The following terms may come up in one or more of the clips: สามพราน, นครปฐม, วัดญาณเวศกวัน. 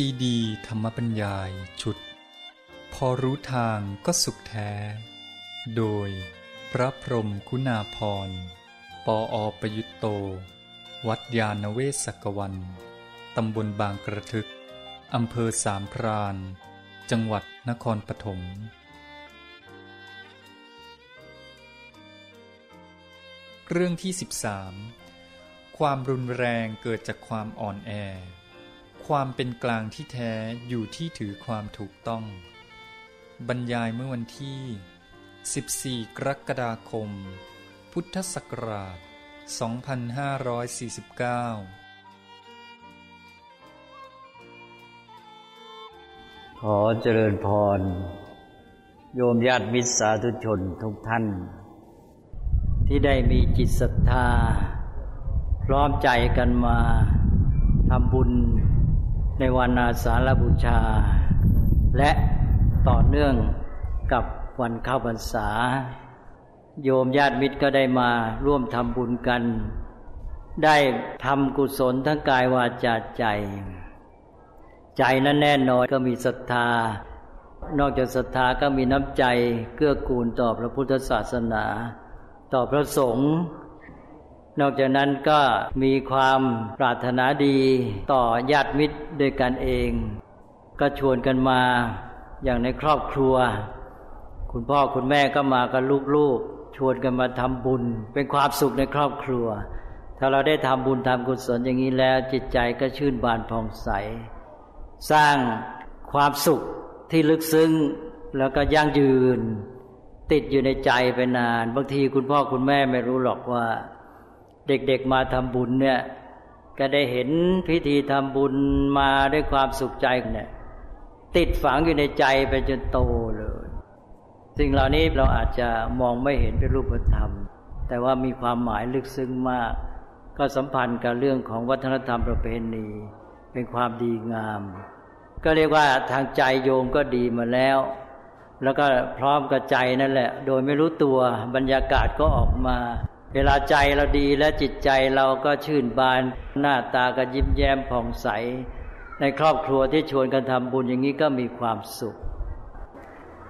ซีดีธรรมบรรยายชุดพอรู้ทางก็สุขแท้โดยพระพรหมคุณาภรณ์ปอ.ประยุตโตวัดญาณเวศกวันตำบลบางกระทึกอำเภอสามพรานจังหวัดนครปฐมเรื่องที่13ความรุนแรงเกิดจากความอ่อนแอความเป็นกลางที่แท้อยู่ที่ถือความถูกต้องบรรยายเมื่อวันที่14กรกฎาคมพุทธศักราช2549ขอเจริญพรโยมญาติมิตรสาธุชนทุกท่านที่ได้มีจิตศรัทธาพร้อมใจกันมาทำบุญในวันอาสาฬบูชาและต่อเนื่องกับวันเข้าพรรษาโยมญาติมิตรก็ได้มาร่วมทำบุญกันได้ทำกุศลทั้งกายวาจาใจใจนั้นแน่นอนก็มีศรัทธานอกจากศรัทธาก็มีน้ำใจเกื้อกูลต่อพระพุทธศาสนาต่อพระสงฆ์นอกจากนั้นก็มีความปรารถนาดีต่อญาติมิตรด้วยกันเองก็ชวนกันมาอย่างในครอบครัวคุณพ่อคุณแม่ก็มากับลูกๆชวนกันมาทำบุญเป็นความสุขในครอบครัวถ้าเราได้ทำบุญทำกุศลอย่างนี้แล้วจิตใจก็ชื่นบานผ่องใสสร้างความสุขที่ลึกซึ้งแล้วก็ยั่งยืนติดอยู่ในใจไปนานบางทีคุณพ่อคุณแม่ไม่รู้หรอกว่าเด็กๆมาทำบุญเนี่ยก็ได้เห็นพิธีทำบุญมาด้วยความสุขใจเนี่ยติดฝังอยู่ในใจไปจนโตเลยสิ่งเหล่านี้เราอาจจะมองไม่เห็นเป็นรูปธรรมแต่ว่ามีความหมายลึกซึ้งมากก็สัมพันธ์กับเรื่องของวัฒนธรรมประเพณีเป็นความดีงามก็เรียกว่าทางใจโยมก็ดีมาแล้วแล้วก็พร้อมกับใจนั่นแหละโดยไม่รู้ตัวบรรยากาศก็ออกมาเวลาใจเราดีและจิตใจเราก็ชื่นบานหน้าตาก็ยิ้มแย้มผ่องใสในครอบครัวที่ชวนกันทำบุญอย่างนี้ก็มีความสุข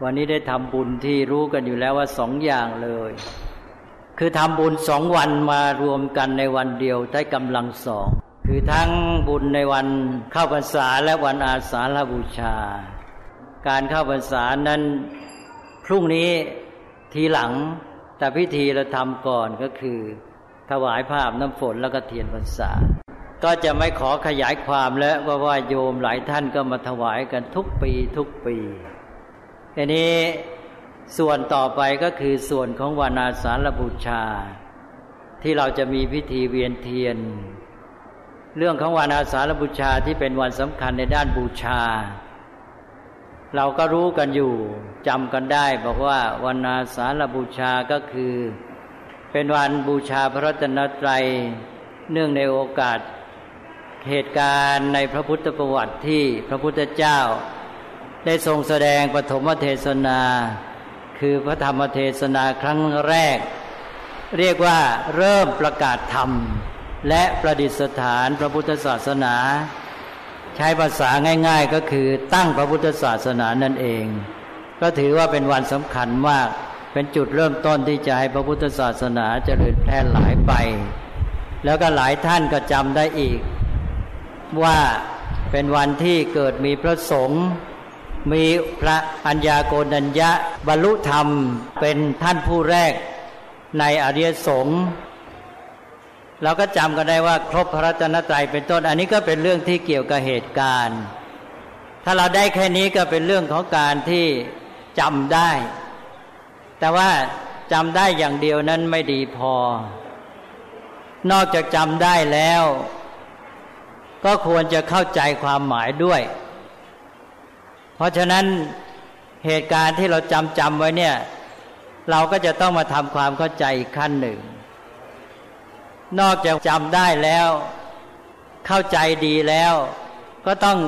วันนี้ได้ทำบุญที่รู้กันอยู่แล้วว่าสองอย่างเลยคือทำบุญสองวันมารวมกันในวันเดียวได้กำลังสองคือทั้งบุญในวันเข้าพรรษาและวันอาสาฬบูชาการเข้าพรรษานั้นพรุ่งนี้ทีหลังแต่พิธีเราทำก่อนก็คือถวายภาพน้ำฝนแล้วก็เทียนพรรษาก็จะไม่ขอขยายความแล้วเพราะว่าโยมหลายท่านก็มาถวายกันทุกปีอันนี้ส่วนต่อไปก็คือส่วนของวันอาสาฬบูชาที่เราจะมีพิธีเวียนเทียนเรื่องของวันอาสาฬบูชาที่เป็นวันสำคัญในด้านบูชาเราก็รู้กันอยู่จำกันได้บอกว่าวันอาสาฬบูชาก็คือเป็นวันบูชาพระรัตนตรัยเนื่องในโอกาสเหตุการณ์ในพระพุทธประวัติที่พระพุทธเจ้าได้ทรงแสดงปฐมเทศนาคือพระธรรมเทศนาครั้งแรกเรียกว่าเริ่มประกาศธรรมและประดิษฐานพระพุทธศาสนาใช้ภาษาง่ายๆก็คือตั้งพระพุทธศาสนานั่นเองก็ถือว่าเป็นวันสำคัญมากเป็นจุดเริ่มต้นที่จะให้พระพุทธศาสนาเจริญแพร่หลายไปแล้วก็หลายท่านก็จำได้อีกว่าเป็นวันที่เกิดมีพระสงฆ์มีพระอัญญาโกณัญญะบรรลุธรรมเป็นท่านผู้แรกในอริยสงฆ์เราก็จำกันได้ว่าครบพระรัตนตรัยเป็นต้นอันนี้ก็เป็นเรื่องที่เกี่ยวกับเหตุการณ์ถ้าเราได้แค่นี้ก็เป็นเรื่องของการที่จำได้แต่ว่าจำได้อย่างเดียวนั้นไม่ดีพอนอกจากจำได้แล้วก็ควรจะเข้าใจความหมายด้วยเพราะฉะนั้นเหตุการณ์ที่เราจำไว้เนี่ยเราก็จะต้องมาทำความเข้าใจอีกขั้นหนึ่งนอกจากจำได้แล้วเข้าใจดีแล้วก็ต้อง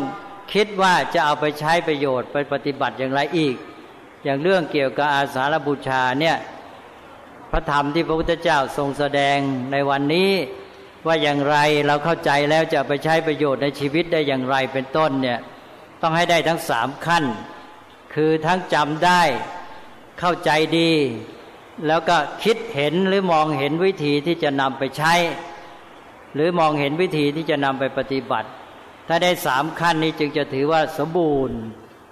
คิดว่าจะเอาไปใช้ประโยชน์ไปปฏิบัติอย่างไรอีกอย่างเรื่องเกี่ยวกับอาสาฬบูชาเนี่ยพระธรรมที่พระพุทธเจ้าทรงแสดงในวันนี้ ว่าอย่างไรเราเข้าใจแล้วจะไปใช้ประโยชน์ในชีวิตได้อย่างไรเป็นต้นเนี่ยต้องให้ได้ทั้งสามขั้นคือทั้งจำได้เข้าใจดีแล้วก็คิดเห็นหรือมองเห็นวิธีที่จะนำไปใช้หรือมองเห็นวิธีที่จะนำไปปฏิบัติถ้าได้สามขั้นนี้จึงจะถือว่าสมบูรณ์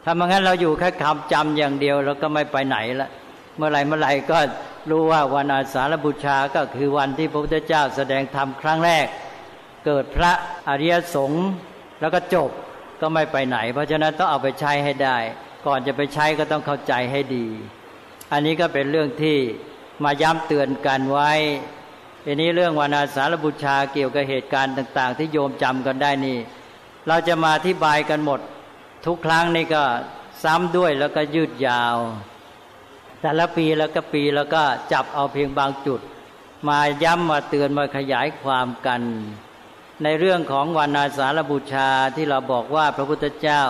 ถ้าไม่งั้นเราอยู่แค่คำจำอย่างเดียวแล้วก็ไม่ไปไหนละเมื่อไหร่ก็รู้ว่าวันอาสาฬบูชาก็คือวันที่พระพุทธเจ้าแสดงธรรมครั้งแรกเกิดพระอริยสงฆ์แล้วก็จบก็ไม่ไปไหนเพราะฉะนั้นต้องเอาไปใช้ให้ได้ก่อนจะไปใช้ก็ต้องเข้าใจให้ดีอันนี้ก็เป็นเรื่องที่มาย้ำเตือนกันไว้ทีนี้เรื่องวันอาสาฬบูชาเกี่ยวกับเหตุการณ์ต่างๆที่โยมจำกันได้นี่เราจะมาอธิบายกันหมดทุกครั้งนี่ก็ซ้ำด้วยแล้วก็ยืดยาวแต่ละปีแล้วก็จับเอาเพียงบางจุดมาย้ำมาเตือนมาขยายความกันในเรื่องของวันอาสาฬบูชาที่เราบอกว่าพระพุทธเจ้า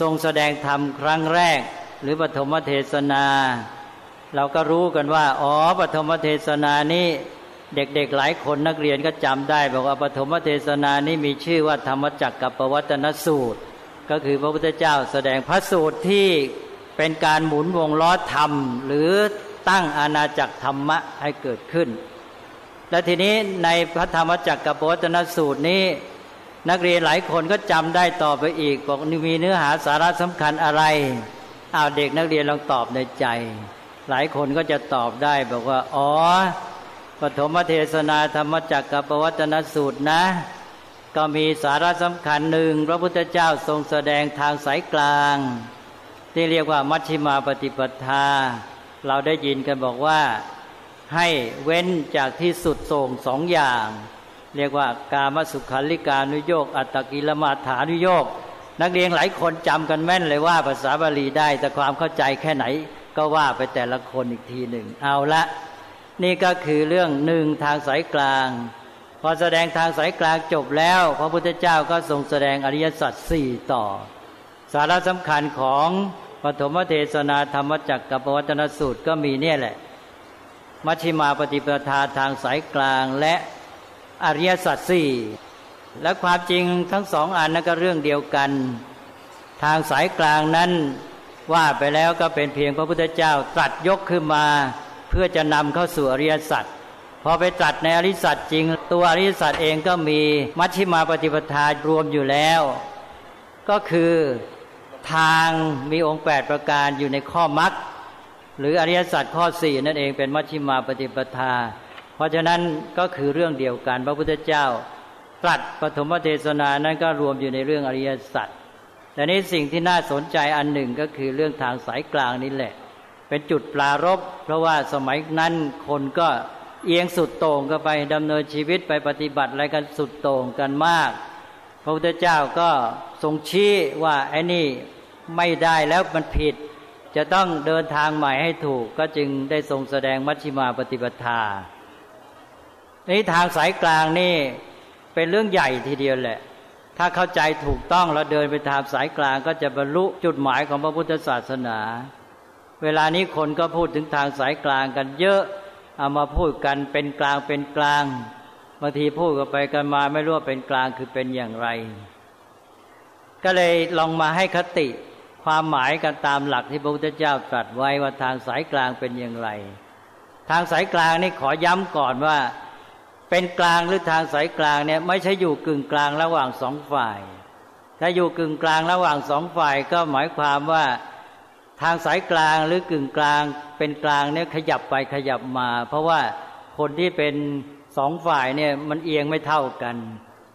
ทรงแสดงธรรมครั้งแรกหรือปฐมเทศนาเราก็รู้กันว่าอ๋อปฐมเทศนานี้เด็กๆหลายคนนักเรียนก็จำได้บอกว่าปฐมเทศนานี้มีชื่อว่าธรรมจักกัปปวัตตนสูตรก็คือพระพุทธเจ้าแสดงพระสูตรที่เป็นการหมุนวงล้อธรรมหรือตั้งอาณาจักรธรรมะให้เกิดขึ้นและทีนี้ในพระธรรมจักรกัปปวัตตนสูตรนี้นักเรียนหลายคนก็จำได้ต่อไปอีกบอกมีเนื้อหาสาระสำคัญอะไรเด็กนักเรียนลองตอบในใจหลายคนก็จะตอบได้บอกว่าอ๋อปฐมเทศนาธรรมจักรกัปปวัตตนสูตรนะก็มีสาระสำคัญหนึ่งพระพุทธเจ้าทรงแสดงทางสายกลางที่เรียกว่ามัชฌิมาปฏิปทาเราได้ยินกันบอกว่าให้เว้นจากที่สุดโต่งสองอย่างเรียกว่ากามสุขาริกานุโยคอัตตกิลมัฏฐานุโยคนักเรียนหลายคนจำกันแม่นเลยว่าภาษาบาลีได้แต่ความเข้าใจแค่ไหนก็ว่าไปแต่ละคนอีกทีหนึ่งเอาละนี่ก็คือเรื่องหนึ่งทางสายกลางพอแสดงทางสายกลางจบแล้วพระพุทธเจ้าก็ทรงแสดงอริยสัจสี่ต่อสาระสำคัญของปฐมเทศนาธรรมจักรกัปปวัตตนสูตรก็มีเนี่ยแหละมัชฌิมาปฏิปทาทางสายกลางและอริยสัจสี่และความจริงทั้งสองอันนั้นก็เรื่องเดียวกันทางสายกลางนั้นว่าไปแล้วก็เป็นเพียงพระพุทธเจ้าตรัสยกขึ้นมาเพื่อจะนำเข้าสู่อริยสัจพอไปตรัสในอริยสัจจริงตัวอริยสัจเองก็มีมัชฌิมาปฏิปทารวมอยู่แล้วก็คือทางมีองค์8ประการอยู่ในข้อมรรคหรืออริยสัจข้อ4นั่นเองเป็นมัชฌิมาปฏิปทาเพราะฉะนั้นก็คือเรื่องเดียวกันพระพุทธเจ้าตรัสปฐมเทศนานั้นก็รวมอยู่ในเรื่องอริยสัจแต่นี้สิ่งที่น่าสนใจอันหนึ่งก็คือเรื่องทางสายกลางนี่แหละเป็นจุดปรารภเพราะว่าสมัยนั้นคนก็เอียงสุดโต่งกันไปดำเนินชีวิตไปปฏิบัติอะไรกันสุดโต่งกันมากพระพุทธเจ้าก็ทรงชี้ว่าไอ้นี่ไม่ได้แล้วมันผิดจะต้องเดินทางใหม่ให้ถูกก็จึงได้ทรงแสดงมัชฌิมาปฏิปทานี่ทางสายกลางนี่เป็นเรื่องใหญ่ทีเดียวแหละถ้าเข้าใจถูกต้องแล้วเดินไปทางสายกลางก็จะบรรลุจุดหมายของพระพุทธศาสนาเวลานี้คนก็พูดถึงทางสายกลางกันเยอะเอามาพูดกันเป็นกลางบางทีพูดกันไปกันมาไม่รู้ว่าเป็นกลางคือเป็นอย่างไรก็เลยลองมาให้คติความหมายกันตามหลักที่พระพุทธเจ้าตรัสไว้ว่าทางสายกลางเป็นอย่างไรทางสายกลางนี่ขอย้ำก่อนว่าเป็นกลางหรือทางสายกลางเนี่ยไม่ใช่อยู่กึ่งกลางระหว่างสองฝ่ายถ้าอยู่กึ่งกลางระหว่างสองฝ่ายก็หมายความว่าทางสายกลางหรือกึ่งกลางเป็นกลางเนี่ยขยับไปขยับมาเพราะว่าคนที่เป็นสองฝ่ายเนี่ยมันเอียงไม่เท่ากัน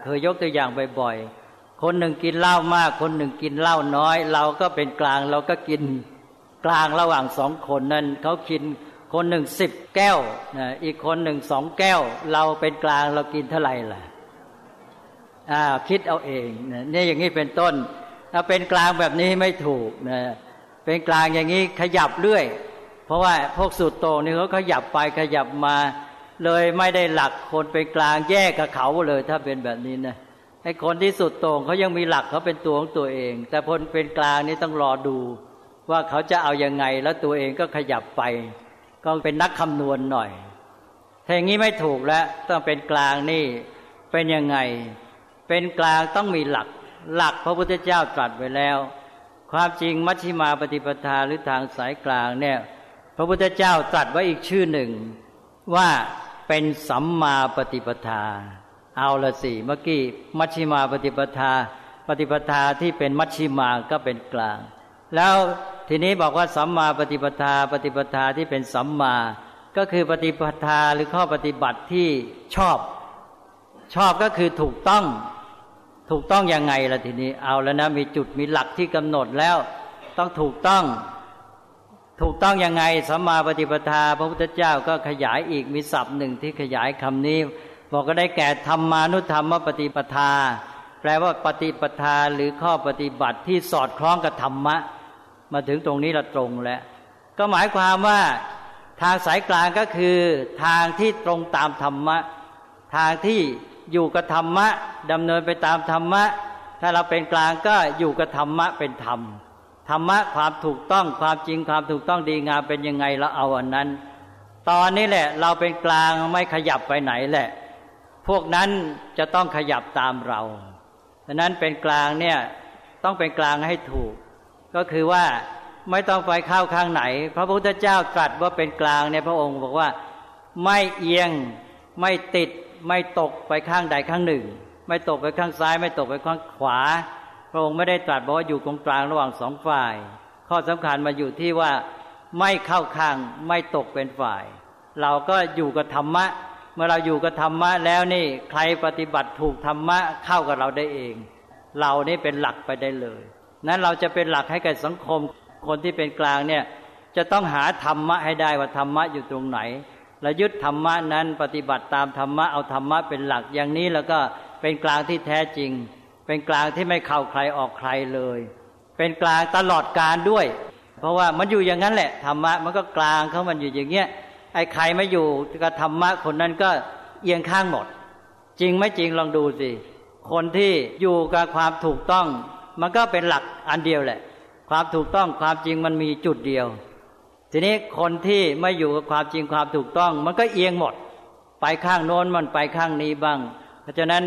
เคยยกตัวอย่างบ่อยๆคนหนึ่งกินเหล้ามากคนหนึ่งกินเหล้าน้อยเราก็เป็นกลางเราก็กินกลางระหว่างสองคนนั้นเขากินคนหนึ่ง10แก้วอีกคนหนึ่ง2แก้วเราเป็นกลางเรากินเท่าไหร่ล่ะคิดเอาเองนี่อย่างนี้เป็นต้นถ้าเป็นกลางแบบนี้ไม่ถูกนะเป็นกลางอย่างนี้ขยับเรื่อยเพราะว่าพวกสุดโต่งนี่เขาขยับไปขยับมาเลยไม่ได้หลักคนเป็นกลางแยกกับเขาเลยถ้าเป็นแบบนี้นะไอ้คนที่สุดโต่งเขายังมีหลักเขาเป็นตัวของตัวเองแต่คนเป็นกลางนี่ต้องรอดูว่าเขาจะเอายังไงแล้วตัวเองก็ขยับไปก็เป็นนักคำนวณหน่อย ถ้าอย่างนี้ไม่ถูกแล้วต้องเป็นกลางนี่เป็นยังไงเป็นกลางต้องมีหลักหลักพระพุทธเจ้าตรัสไว้แล้วความจริงมัชฌิมาปฏิปทาหรือทางสายกลางเนี่ยพระพุทธเจ้าตรัสไว้อีกชื่อหนึ่งว่าเป็นสัมมาปฏิปทาเอาละสิเมื่อกี้มัชฌิมาปฏิปทาปฏิปทาที่เป็นมัชฌิมาก็เป็นกลางแล้วทีนี้บอกว่าสัมมาปฏิปทาปฏิปทาที่เป็นสัมมาก็คือปฏิปทาหรือข้อปฏิบัติที่ชอบชอบก็คือถูกต้องถูกต้องยังไงล่ะทีนี้เอาแล้วนะมีจุดมีหลักที่กำหนดแล้วต้องถูกต้องถูกต้องยังไงสัมมาปฏิปทาพระพุทธเจ้าก็ขยายอีกมีศัพท์หนึ่งที่ขยายคำนี้บอกก็ได้แก่ธรรมานุธรรมปฏิปทาแปลว่าปฏิปทาหรือข้อปฏิบัติที่สอดคล้องกับธรรมะมาถึงตรงนี้ละตรงแล้วก็หมายความว่าทางสายกลางก็คือทางที่ตรงตามธรรมะทางที่อยู่กับธรรมะดำเนินไปตามธรรมะถ้าเราเป็นกลางก็อยู่กับธรรมะเป็นธรรมธรรมะความถูกต้องความจริงความถูกต้องดีงามเป็นยังไงเราเอาอันนั้นตอนนี้แหละเราเป็นกลางไม่ขยับไปไหนแหละพวกนั้นจะต้องขยับตามเราฉะนั้นเป็นกลางเนี่ยต้องเป็นกลางให้ถูกก็คือว่าไม่ต้องไปเข้าข้างไหนพระพุทธเจ้าตรัสว่าเป็นกลางเนี่ยพระองค์บอกว่าไม่เอียงไม่ติดไม่ตกไปข้างใดข้างหนึ่งไม่ตกไปข้างซ้ายไม่ตกไปข้างขวาพระองค์ไม่ได้ตรัสบอกว่าอยู่ตรงกลางระหว่างสองฝ่ายข้อสำคัญมาอยู่ที่ว่าไม่เข้าข้างไม่ตกเป็นฝ่ายเราก็อยู่กับธรรมะเมื่อเราอยู่กับธรรมะแล้วนี่ใครปฏิบัติถูกธรรมะเข้ากับเราได้เองเรานี่เป็นหลักไปได้เลยนั้นเราจะเป็นหลักให้แก่สังคมคนที่เป็นกลางเนี่ยจะต้องหาธรรมะให้ได้ว่าธรรมะอยู่ตรงไหนและยึดธรรมะนั้นปฏิบัติตามธรรมะเอาธรรมะเป็นหลักอย่างนี้แล้วก็เป็นกลางที่แท้จริงเป็นกลางที่ไม่เข้าใครออกใครเลยเป็นกลางตลอดกาลด้วยเพราะว่ามันอยู่อย่างนั้นแหละธรรมะมันก็กลางเขามันอยู่อย่างเงี้ยไอ้ใครไม่อยู่กับธรรมะคนนั้นก็เอียงข้างหมดจริงไม่จริงลองดูสิคนที่อยู่กับความถูกต้องมันก็เป็นหลักอันเดียวแหละความถูกต้องความจริงมันมีจุดเดียวทีนี้คนที่ไม่อยู่กับความจริงความถูกต้องมันก็เอียงหมดไปข้างโน้นมันไปข้างนี้บ้างเพราะฉะนั้น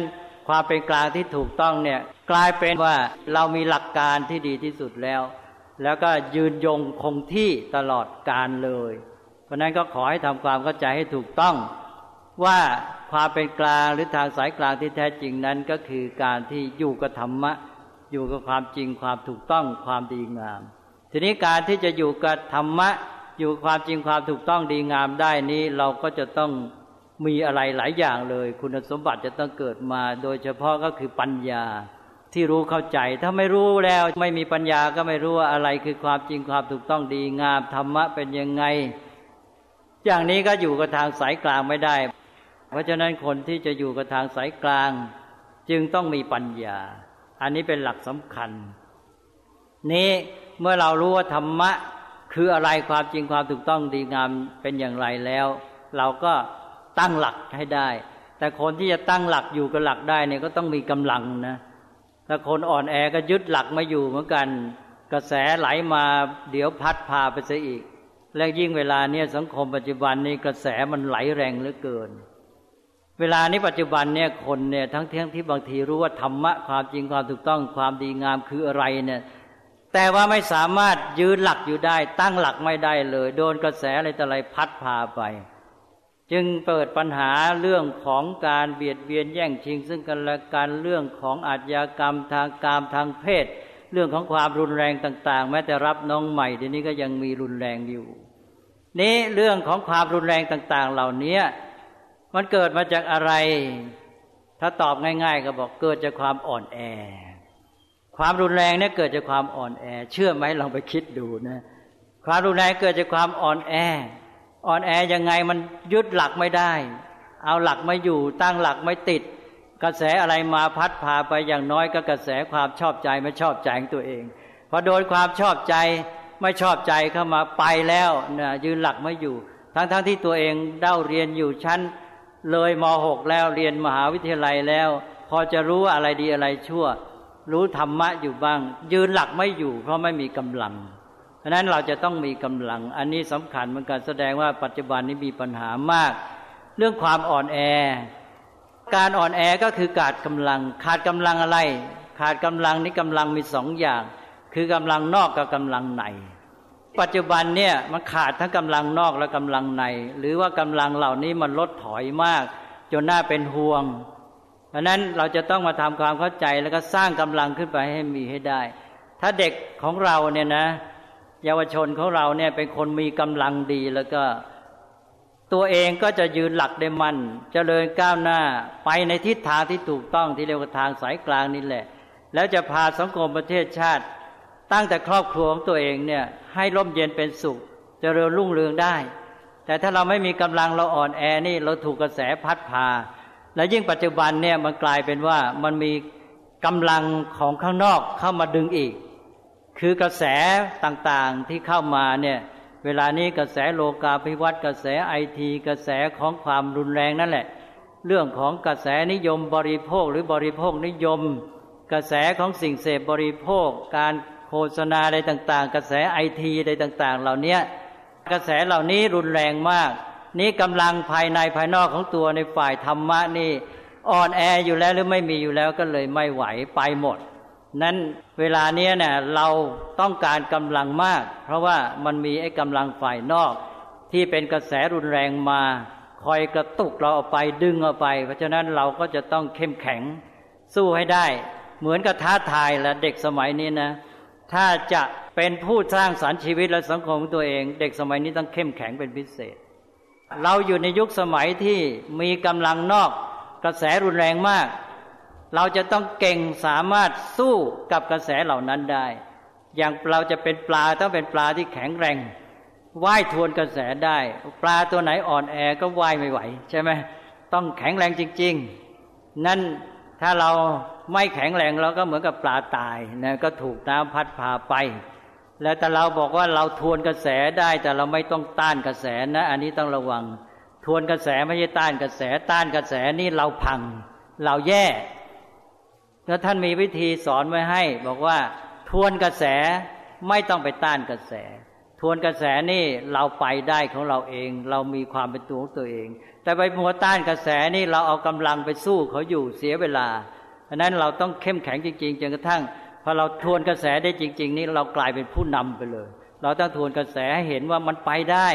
ความเป็นกลางที่ถูกต้องเนี่ยกลายเป็นว่าเรามีหลักการที่ดีที่สุดแล้วแล้วก็ยืนยงคงที่ตลอดกาลเลยเพราะฉะนั้นก็ขอให้ทำความเข้าใจให้ถูกต้องว่าความเป็นกลางหรือทางสายกลางที่แท้จริงนั้นก็คือการที่อยู่กับธรรมะอยู่กับความจริงความถูกต้องความดีงามทีนี้การที่จะอยู่กับธรรมะอยู่ความจริงความถูกต้องดีงามได้นี้เราก็จะต้องมีอะไรหลายอย่างเลยคุณสมบัติจะต้องเกิดมาโดยเฉพาะก็คือปัญญาที่รู้เข้าใจถ้าไม่รู้แล้วไม่มีปัญญาก็ไม่รู้ว่าอะไรคือความจริงความถูกต้องดีงามธรรมะเป็นยังไงอย่างนี้ก็อยู่กับทางสายกลางไม่ได้เพราะฉะนั้นคนที่จะอยู่กับทางสายกลางจึงต้องมีปัญญาอันนี้เป็นหลักสำคัญนี้เมื่อเรารู้ว่าธรรมะคืออะไรความจริงความถูกต้องดีงามเป็นอย่างไรแล้วเราก็ตั้งหลักให้ได้แต่คนที่จะตั้งหลักอยู่กับหลักได้เนี่ยก็ต้องมีกำลังนะถ้าคนอ่อนแอก็ยึดหลักไม่อยู่เหมือนกันกระแสไหลมาเดี๋ยวพัดพาไปซะอีกและยิ่งเวลาเนี่ยสังคมปัจจุบันนี้กระแสมันไหลแรงเหลือเกินเวลานี้ปัจจุบันเนี่ยคนเนี่ยทั้งที่บางทีรู้ว่าธรรมะความจริงความถูกต้องความดีงามคืออะไรเนี่ยแต่ว่าไม่สามารถยืนหลักอยู่ได้ตั้งหลักไม่ได้เลยโดนกระแสอะไรต่ออะไรพัดพาไปจึงเปิดปัญหาเรื่องของการเบียดเบียนแย่งชิงซึ่งกันและกันเรื่องของอาชญากรรมทางกามทางเพศเรื่องของความรุนแรงต่างๆแม้แต่รับน้องใหม่เดี๋ยวนี้ก็ยังมีรุนแรงอยู่นี้เรื่องของความรุนแรงต่างๆเหล่านี้มันเกิดมาจากอะไรถ้าตอบง่ายๆก็บอกเกิดจากความอ่อนแอความรุนแรงเนี่ยเกิดจากความอ่อนแอเชื่อไหมลองไปคิดดูนะความรุนแรงเกิดจากความอ่อนแอยังไงมันยึดหลักไม่ได้เอาหลักไม่อยู่ตั้งหลักไม่ติดกระแสอะไรมาพัดพาไปอย่างน้อยก็กระแสความชอบใจไม่ชอบใจของตัวเองพอโดนความชอบใจไม่ชอบใจเข้ามาไปแล้วนะยืนหลักไม่อยู่ทั้งที่ตัวเองเด้าเรียนอยู่ชั้นเลยม.6 แล้วเรียนมหาวิทยาลัยแล้วพอจะรู้อะไรดีอะไรชั่วรู้ธรรมะอยู่บ้างยืนหลักไม่อยู่เพราะไม่มีกำลังฉะนั้นเราจะต้องมีกำลังอันนี้สำคัญเหมือนกันแสดงว่าปัจจุบันนี้มีปัญหามาก เรื่องความอ่อนแอการอ่อนแอก็คือขาดกำลังอะไรขาดกำลังนี้กำลังมีสองอย่างคือกำลังนอกกับกำลังในปัจจุบันเนี่ยมันขาดทั้งกำลังนอกและกำลังในหรือว่ากำลังเหล่านี้มันลดถอยมากจนน่าเป็นห่วงดังนั้นเราจะต้องมาทำความเข้าใจแล้วก็สร้างกำลังขึ้นไปให้มีให้ได้ถ้าเด็กของเราเนี่ยนะเยาวชนของเราเนี่ยเป็นคนมีกำลังดีแล้วก็ตัวเองก็จะยืนหลักได้มั่นเจริญก้าวหน้าไปในทิศทางที่ถูกต้องที่เรียกว่าทางสายกลางนี่แหละแล้วจะพาสังคมประเทศชาติตั้งแต่ครอบครัวของตัวเองเนี่ยให้ร่มเย็นเป็นสุขเจริญรุ่งเรืองได้แต่ถ้าเราไม่มีกำลังเราอ่อนแอนี่เราถูกกระแสพัดพาและยิ่งปัจจุบันเนี่ยมันกลายเป็นว่ามันมีกำลังของข้างนอกเข้ามาดึงอีกคือกระแสต่างๆที่เข้ามาเนี่ยเวลานี้กระแสโลกาภิวัตน์กระแสไอทีกระแสของความรุนแรงนั่นแหละเรื่องของกระแสนิยมบริโภคหรือบริโภคนิยมกระแสของสิ่งเสพบริโภคการโฆษณาอะไรต่างๆกระแสไอทีอะไรต่างๆเหล่านี้กระแสเหล่านี้รุนแรงมากนี่กำลังภายในภายนอกของตัวในฝ่ายธรรมะนี่อ่อนแออยู่แล้วหรือไม่มีอยู่แล้วก็เลยไม่ไหวไปหมดนั้นเวลาเนี้ยเนี่ยเราต้องการกำลังมากเพราะว่ามันมีไอ้กำลังฝ่ายนอกที่เป็นกระแสรุนแรงมาคอยกระตุกเราเอาไปดึงเอาไปเพราะฉะนั้นเราก็จะต้องเข้มแข็งสู้ให้ได้เหมือนกับท้าทายและเด็กสมัยนี้นะถ้าจะเป็นผู้สร้างสรรค์ชีวิตและสังคมของตัวเองเด็กสมัยนี้ต้องเข้มแข็งเป็นพิเศษเราอยู่ในยุคสมัยที่มีกำลังนอกกระแสรุนแรงมากเราจะต้องเก่งสามารถสู้กับกระแสเหล่านั้นได้อย่างเราจะเป็นปลาต้องเป็นปลาที่แข็งแรงว่ายทวนกระแสได้ปลาตัวไหนอ่อนแอก็ว่ายไม่ไหวใช่ไหมต้องแข็งแรงจริงๆนั่นถ้าเราไม่แข็งแรงเราก็เหมือนกับปลาตายนะก็ถูกน้ำพัดพาไปแล้วแต่เราบอกว่าเราทวนกระแสได้แต่เราไม่ต้องต้านกระแสนะอันนี้ต้องระวังทวนกระแสไม่ใช่ต้านกระแสต้านกระแสนี่เราพังเราแย่แล้วท่านมีวิธีสอนไว้ให้บอกว่าทวนกระแสไม่ต้องไปต้านกระแสทวนกระแสนี่เราไปได้ของเราเองเรามีความเป็นตัวของตัวเองแต่ไปมัวต้านกระแสนี่เราเอากำลังไปสู้เขาอยู่เสียเวลาเพราะนั้นเราต้องเข้มแข็งจริงๆจนกระทั่งพอเราทวนกระแสได้จริงๆนี่เรากลายเป็นผู้นำไปเลยเราต้องทวนกระแสให้เห็นว่ามันไปได้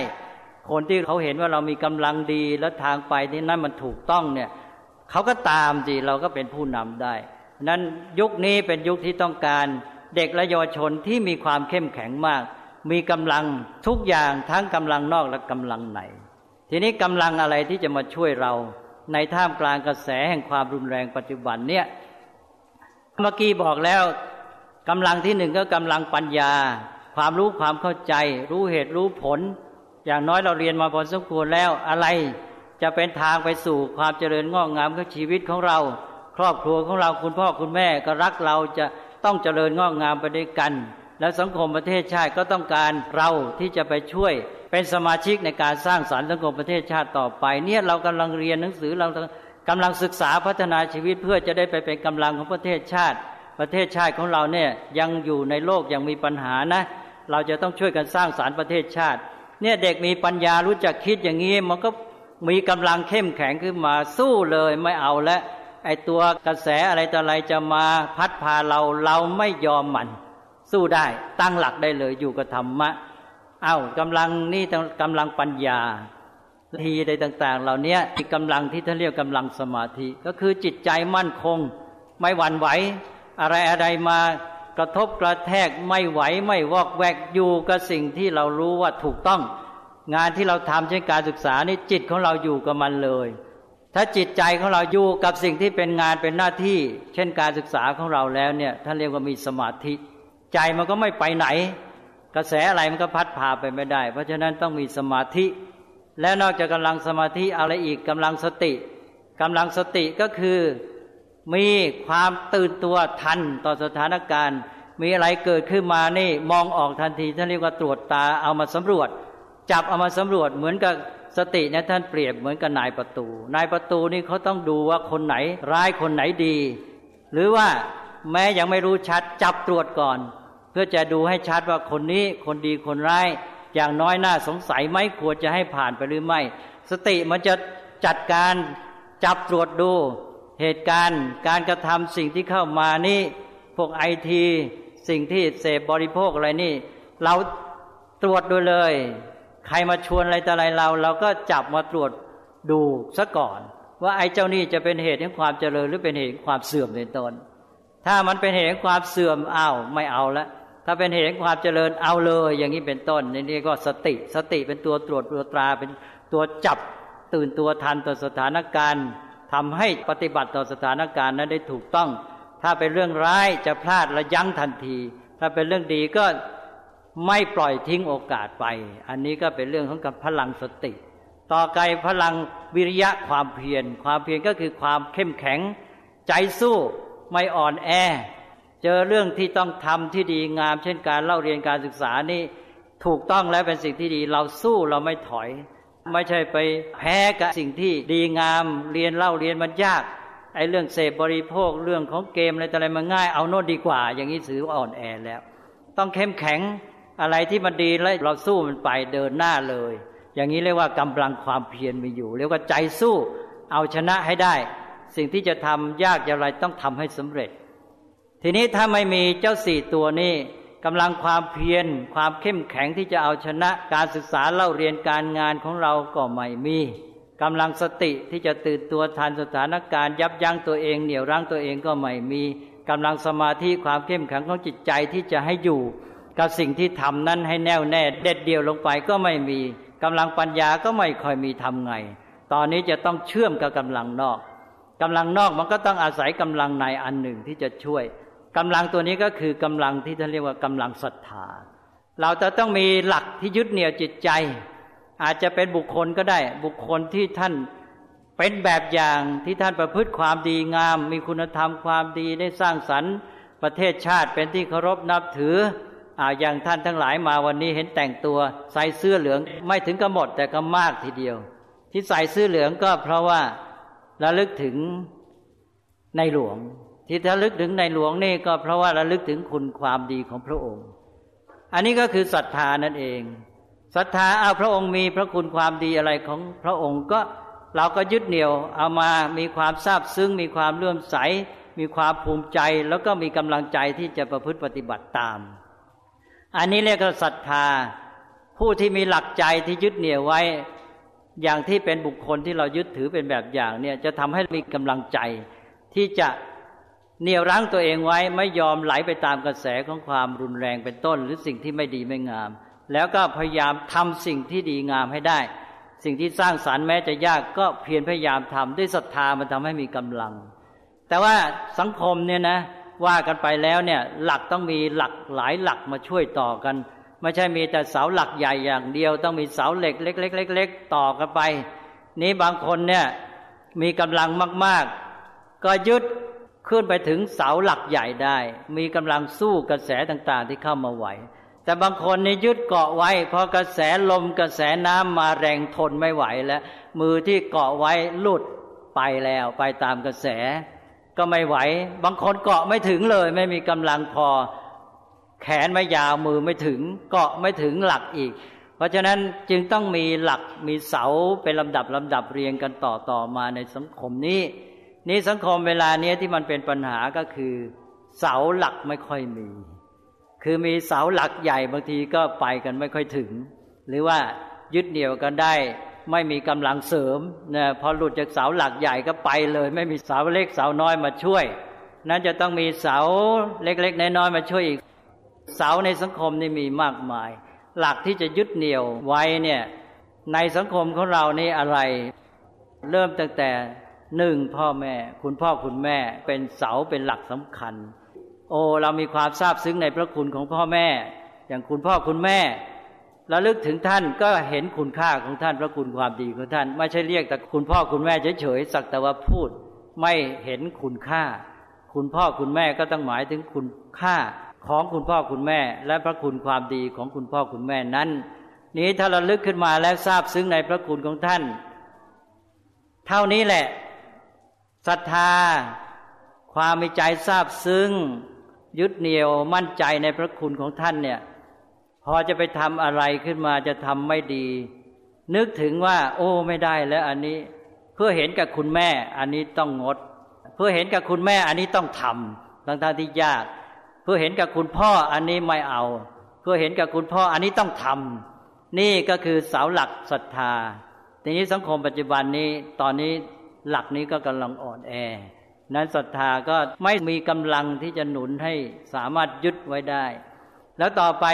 คนที่เขาเห็นว่าเรามีกำลังดีและทางไปนี่นั่นมันถูกต้องเนี่ยเขาก็ตามสิเราก็เป็นผู้นำได้นั้นยุคนี้เป็นยุคที่ต้องการเด็กและเยาวชนที่มีความเข้มแข็งมากมีกำลังทุกอย่างทั้งกำลังนอกและกำลังในทีนี้กำลังอะไรที่จะมาช่วยเราในท่ามกลางกระแสแห่งความรุนแรงปัจจุบันเนี่ยเมื่อกี้บอกแล้วกำลังที่หนึ่งก็กำลังปัญญาความรู้ความเข้าใจรู้เหตุรู้ผลอย่างน้อยเราเรียนมาพอสมควรแล้วอะไรจะเป็นทางไปสู่ความเจริญงอกงามของชีวิตของเราครอบครัวของเราคุณพ่อคุณแม่ก็รักเราจะต้องเจริญงอกงามไปด้วยกันและสังคมประเทศชาติก็ต้องการเราที่จะไปช่วยเป็นสมาชิกในการสร้างสรรค์สังคมประเทศชาติต่อไปเนี่ยเรากำลังเรียนหนังสือเรากำลังศึกษาพัฒนาชีวิตเพื่อจะได้ไปเป็นกำลังของประเทศชาติของเราเนี่ยยังอยู่ในโลกยังมีปัญหานะเราจะต้องช่วยกันสร้างสรรค์ประเทศชาติเนี่ยเด็กมีปัญญารู้จักคิดอย่างนี้มันก็มีกำลังเข้มแข็งขึ้นมาสู้เลยไม่เอาและไอตัวกระแสอะไรต่ออะไรจะมาพัดพาเราไม่ยอมมันสู้ได้ตั้งหลักได้เลยอยู่กับธรรมะกำลังนี่กำลังปัญญาทีใดต่างๆเหล่านี้อีกกำลังที่ท่านเรียกกำลังสมาธิก็คือจิตใจมั่นคงไม่หวั่นไหวอะไรมากระทบกระแทกไม่ไหวไม่วอกแวกอยู่กับสิ่งที่เรารู้ว่าถูกต้องงานที่เราทำเช่นการศึกษานี่จิตของเราอยู่กับมันเลยถ้าจิตใจของเราอยู่กับสิ่งที่เป็นงานเป็นหน้าที่เช่นการศึกษาของเราแล้วเนี่ยท่านเรียกว่ามีสมาธิใจมันก็ไม่ไปไหนกระแสอะไรมันก็พัดพาไปไม่ได้เพราะฉะนั้นต้องมีสมาธิและนอกจากกำลังสมาธิอะไรอีกกำลังสติก็คือมีความตื่นตัวทันต่อสถานการณ์มีอะไรเกิดขึ้นมานี่มองออกทันทีท่านเรียกว่าตรวจตาเอามาสำรวจจับเอามาสำรวจเหมือนกับสติเนี่ยท่านเปรียบเหมือนกับนายประตูนี่เขาต้องดูว่าคนไหนร้ายคนไหนดีหรือว่าแม้ยังไม่รู้ชัดจับตรวจก่อนเพื่อจะดูให้ชัดว่าคนนี้คนดีคนร้ายอย่างน้อยน่าสงสัยไหมควรจะให้ผ่านไปหรือไม่สติมันจะ จัดการจับตรวจดูเหตุการณ์การกระทำสิ่งที่เข้ามานี่พวกไอทีสิ่งที่เสพบริโภคอะไรนี่เราตรวจดูเลยใครมาชวนอะไรต่ออะไรเราก็จับมาตรวจดูซะก่อนว่าไอ้เจ้านี่จะเป็นเหตุแห่งความเจริญหรือเป็นเหตุแห่งความเสื่อมในตนถ้ามันเป็นเหตุแห่งความเสื่อมอ้าวไม่เอาละถ้าเป็นเหตุแห่งความเจริญเอาเลยอย่างนี้เป็นต้นนี่ก็สติเป็นตัวตรวจตัวตราเป็นตัวจับตื่นตัวทันต่อสถานการณ์ทำให้ปฏิบัติต่อสถานการณ์นั้นได้ถูกต้องถ้าเป็นเรื่องร้ายจะพลาดระยั้งทันทีถ้าเป็นเรื่องดีก็ไม่ปล่อยทิ้งโอกาสไปอันนี้ก็เป็นเรื่องของกับพลังสติต่อไกลพลังวิริยะความเพียรก็คือความเข้มแข็งใจสู้ไม่อ่อนแอเจอเรื่องที่ต้องทำที่ดีงามเช่นการเล่าเรียนการศึกษานี่ถูกต้องและเป็นสิ่งที่ดีเราสู้เราไม่ถอยไม่ใช่ไปแพ้กับสิ่งที่ดีงามเรียนมันยากไอ้เรื่องเสพบริโภคเรื่องของเกมอะไรต่ออะไรมันง่ายเอาโน่นดีกว่าอย่างนี้ถืออ่อนแอแล้วต้องเข้มแข็งอะไรที่มันดีแล้วเราสู้มันไปเดินหน้าเลยอย่างนี้เรียกว่ากำลังความเพียรมีอยู่เรียกว่าใจสู้เอาชนะให้ได้สิ่งที่จะทำยากอย่างไรต้องทำให้สำเร็จทีนี้ถ้าไม่มีเจ้าสี่ตัวนี้กำลังความเพียรความเข้มแข็งที่จะเอาชนะการศึกษาเล่าเรียนการงานของเราก็ไม่มีกำลังสติที่จะตื่นตัวทันสถานการณ์ยับยั้งตัวเองเหนี่ยวรั้งตัวเองก็ไม่มีกำลังสมาธิความเข้มแข็งของจิตใจที่จะให้อยู่กับสิ่งที่ทำนั้นให้แน่วแน่เด็ดเดี่ยวลงไปก็ไม่มีกำลังปัญญาก็ไม่ค่อยมีทำไงตอนนี้จะต้องเชื่อมกับกำลังนอกมันก็ต้องอาศัยกำลังในอันหนึ่งที่จะช่วยกำลังตัวนี้ก็คือกำลังที่ท่านเรียกว่ากำลังศรัทธาเราจะต้องมีหลักที่ยึดเหนี่ยวจิตใจอาจจะเป็นบุคคลก็ได้บุคคลที่ท่านเป็นแบบอย่างที่ท่านประพฤติความดีงามมีคุณธรรมความดีได้สร้างสรรค์ประเทศชาติเป็นที่เคารพนับถืออย่างท่านทั้งหลายมาวันนี้เห็นแต่งตัวใส่เสื้อเหลืองไม่ถึงกับหมดแต่ก็มากทีเดียวที่ใส่เสื้อเหลืองก็เพราะว่าระลึกถึงในหลวงที่ระลึกถึงในหลวงนี่ก็เพราะว่าระลึกถึงคุณความดีของพระองค์อันนี้ก็คือศรัทธานั่นเองศรัทธาเอาพระองค์มีพระคุณความดีอะไรของพระองค์ก็เราก็ยึดเหนี่ยวเอามามีความซาบซึ้งมีความเลื่อมใสมีความภูมิใจแล้วก็มีกำลังใจที่จะประพฤติปฏิบัติตามอันนี้เรียกว่าศรัทธาผู้ที่มีหลักใจที่ยึดเหนี่ยวไว้อย่างที่เป็นบุคคลที่เรายึดถือเป็นแบบอย่างเนี่ยจะทำให้มีกำลังใจที่จะเหนี่ยวรั้งตัวเองไว้ไม่ยอมไหลไปตามกระแสของความรุนแรงเป็นต้นหรือสิ่งที่ไม่ดีไม่งามแล้วก็พยายามทำสิ่งที่ดีงามให้ได้สิ่งที่สร้างสรรค์แม้จะยากก็เพียรพยายามทำด้วยศรัทธามันทำให้มีกำลังแต่ว่าสังคมเนี่ยนะว่ากันไปแล้วเนี่ยหลักต้องมีหลักหลายหลักมาช่วยต่อกันไม่ใช่มีแต่เสาหลักใหญ่อย่างเดียวต้องมีเสาเหล็กเล็กๆๆๆต่อกันไปนี้บางคนเนี่ยมีกำลังมากๆก็ยึดขึ้นไปถึงเสาหลักใหญ่ได้มีกำลังสู้กระแสต่างๆที่เข้ามาไหวแต่บางคนนี่ยึดเกาะไว้พอกระแสลมกระแสน้ำมาแรงทนไม่ไหวแล้วมือที่เกาะไว้หลุดไปแล้วไปตามกระแสก็ไม่ไหวบางคนเกาะไม่ถึงเลยไม่มีกำลังพอแขนไม่ยาวมือไม่ถึงเกาะไม่ถึงหลักอีกเพราะฉะนั้นจึงต้องมีหลักมีเสาเป็นลำดับเรียงกันต่อมาในสังคมนี้นี่สังคมเวลานี้ที่มันเป็นปัญหาก็คือเสาหลักไม่ค่อยมีคือมีเสาหลักใหญ่บางทีก็ไปกันไม่ค่อยถึงหรือว่ายึดเหนี่ยวกันได้ไม่มีกำลังเสริมนะพอหลุดจากเสาหลักใหญ่ก็ไปเลยไม่มีเสาเล็กเสาน้อยมาช่วยนั้นจะต้องมีเสาเล็กๆน้อยๆมาช่วยอีกเสาในสังคมนี่มีมากมายหลักที่จะยึดเหนี่ยวไว้เนี่ยในสังคมของเรานี่อะไรเริ่มตั้งแต่1พ่อแม่คุณพ่อคุณแม่เป็นเสาเป็นหลักสำคัญโอ้เรามีความซาบซึ้งในพระคุณของพ่อแม่อย่างคุณพ่อคุณแม่ระลึกถึงท่านก็เห็นคุณค่าของท่านพระคุณความดีของท่านไม่ใช่เรียกแต่คุณพ่อคุณแม่เฉยๆสักแต่ว่าพูดไม่เห็นคุณค่าคุณพ่อคุณแม่ก็ต้องหมายถึงคุณค่าของคุณพ่อคุณแม่และพระคุณความดีของคุณพ่อคุณแม่นั้นนี้ถ้าระลึกขึ้นมาแล้วซาบซึ้งในพระคุณของท่านเท่านี้แหละศรัทธาความมีใจซาบซึ้งยึดเหนี่ยวมั่นใจในพระคุณของท่านเนี่ยพอจะไปทำอะไรขึ้นมาจะทำไม่ดีนึกถึงว่าโอ้ไม่ได้แล้วอันนี้ เพื่อเห็นกับคุณแม่อันนี้ต้องงดเพื่อเห็นกับคุณแม่อันนี้ต้องทำทั้งที่ยากเพื่อเห็นกับคุณพ่ออันนี้ไม่เอาเพื่อเห็นกับคุณพ่ออันนี้ต้องทำนี่ก็คือเสาหลักศรัทธาทีนี้สังคมปัจจุบันนี้ตอนนี้หลักนี้ก็กำลังอ่อนแอนั้นศรัทธาก็ไม่มีกำลังที่จะหนุนให้สามารถยึดไว้ได้แล้วต่อไป